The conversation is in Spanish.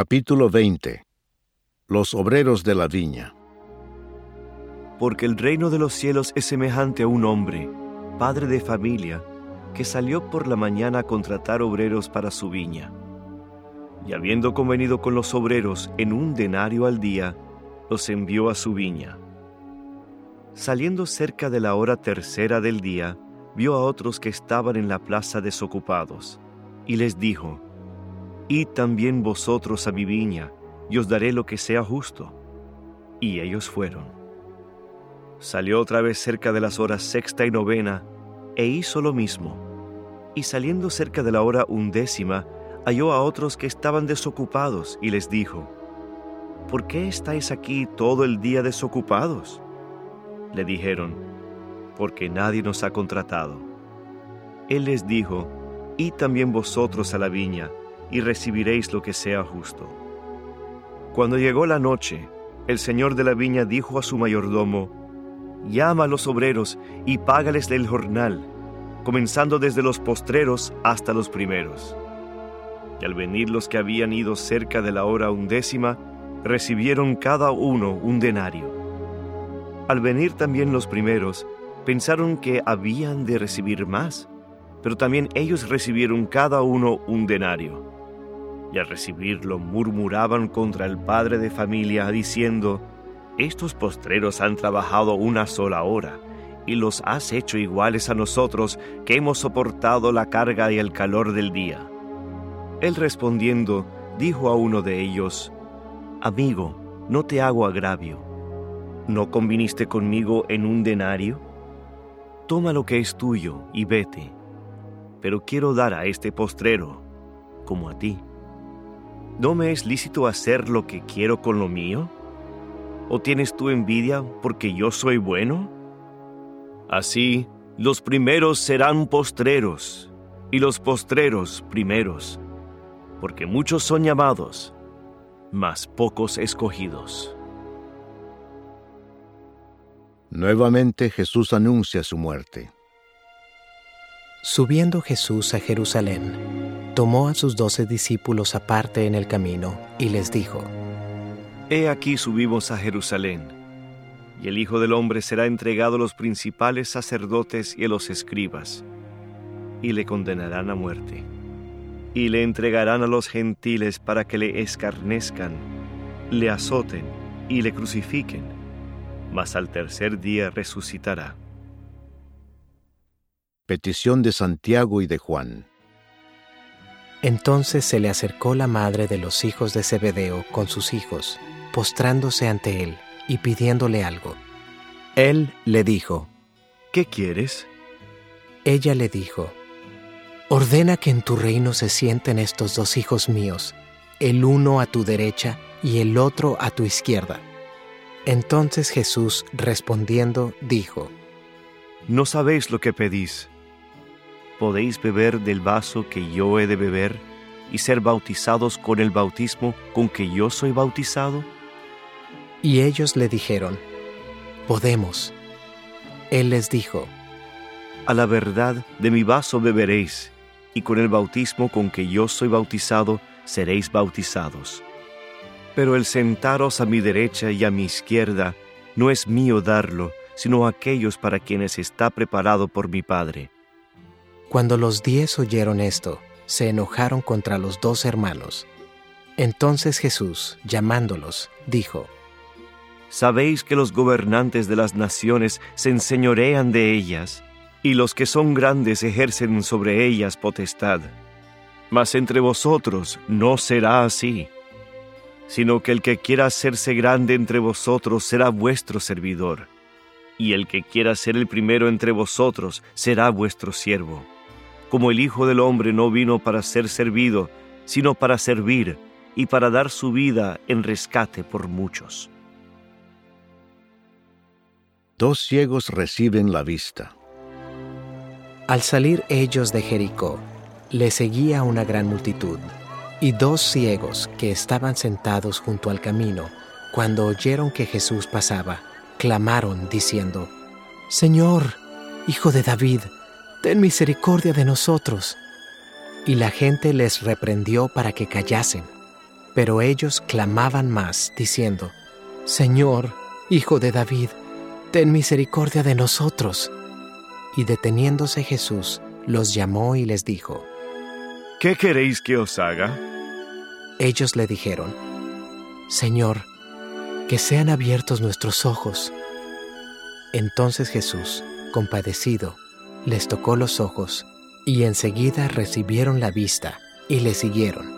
Capítulo 20. Los obreros de la viña. Porque el reino de los cielos es semejante a un hombre, padre de familia, que salió por la mañana a contratar obreros para su viña. Y habiendo convenido con los obreros en un denario al día, los envió a su viña. Saliendo cerca de la hora tercera del día, vio a otros que estaban en la plaza desocupados, y les dijo: «Id también vosotros a mi viña, y os daré lo que sea justo». Y ellos fueron. Salió otra vez cerca de las horas sexta y novena, e hizo lo mismo. Y saliendo cerca de la hora undécima, halló a otros que estaban desocupados, y les dijo: «¿Por qué estáis aquí todo el día desocupados?». Le dijeron: «Porque nadie nos ha contratado». Él les dijo: «Id también vosotros a la viña, y recibiréis lo que sea justo». Cuando llegó la noche, el señor de la viña dijo a su mayordomo: «Llama a los obreros y págales del jornal, comenzando desde los postreros hasta los primeros». Y al venir los que habían ido cerca de la hora undécima, recibieron cada uno un denario. Al venir también los primeros, pensaron que habían de recibir más, pero también ellos recibieron cada uno un denario. Y al recibirlo murmuraban contra el padre de familia, diciendo: «Estos postreros han trabajado una sola hora, y los has hecho iguales a nosotros, que hemos soportado la carga y el calor del día». Él respondiendo, dijo a uno de ellos: «Amigo, no te hago agravio. ¿No conviniste conmigo en un denario? Toma lo que es tuyo y vete, pero quiero dar a este postrero como a ti. ¿No me es lícito hacer lo que quiero con lo mío? ¿O tienes tú envidia porque yo soy bueno? Así, los primeros serán postreros, y los postreros primeros, porque muchos son llamados, mas pocos escogidos». Nuevamente Jesús anuncia su muerte. Subiendo Jesús a Jerusalén, tomó a sus 12 discípulos aparte en el camino y les dijo: «He aquí subimos a Jerusalén, y el Hijo del Hombre será entregado a los principales sacerdotes y a los escribas, y le condenarán a muerte, y le entregarán a los gentiles para que le escarnezcan, le azoten y le crucifiquen, mas al tercer día resucitará». Petición de Santiago y de Juan. Entonces se le acercó la madre de los hijos de Zebedeo con sus hijos, postrándose ante él y pidiéndole algo. Él le dijo: «¿Qué quieres?». Ella le dijo: «Ordena que en tu reino se sienten estos dos hijos míos, el uno a tu derecha y el otro a tu izquierda». Entonces Jesús, respondiendo, dijo: «No sabéis lo que pedís. ¿Podéis beber del vaso que yo he de beber y ser bautizados con el bautismo con que yo soy bautizado?». Y ellos le dijeron: «Podemos». Él les dijo: «A la verdad, de mi vaso beberéis, y con el bautismo con que yo soy bautizado seréis bautizados. Pero el sentaros a mi derecha y a mi izquierda no es mío darlo, sino aquellos para quienes está preparado por mi Padre». Cuando los 10 oyeron esto, se enojaron contra los 2 hermanos. Entonces Jesús, llamándolos, dijo: «Sabéis que los gobernantes de las naciones se enseñorean de ellas, y los que son grandes ejercen sobre ellas potestad. Mas entre vosotros no será así, sino que el que quiera hacerse grande entre vosotros será vuestro servidor, y el que quiera ser el primero entre vosotros será vuestro siervo. Como el Hijo del Hombre no vino para ser servido, sino para servir y para dar su vida en rescate por muchos». 2 ciegos reciben la vista. Al salir ellos de Jericó, le seguía una gran multitud. Y 2 ciegos que estaban sentados junto al camino, cuando oyeron que Jesús pasaba, clamaron diciendo: «Señor, Hijo de David, ten misericordia de nosotros». Y la gente les reprendió para que callasen. Pero ellos clamaban más, diciendo, «Señor, Hijo de David, ten misericordia de nosotros». Y deteniéndose Jesús, los llamó y les dijo, «¿Qué queréis que os haga?» Ellos le dijeron, «Señor, que sean abiertos nuestros ojos». Entonces Jesús, compadecido, les tocó los ojos, y enseguida recibieron la vista, y le siguieron.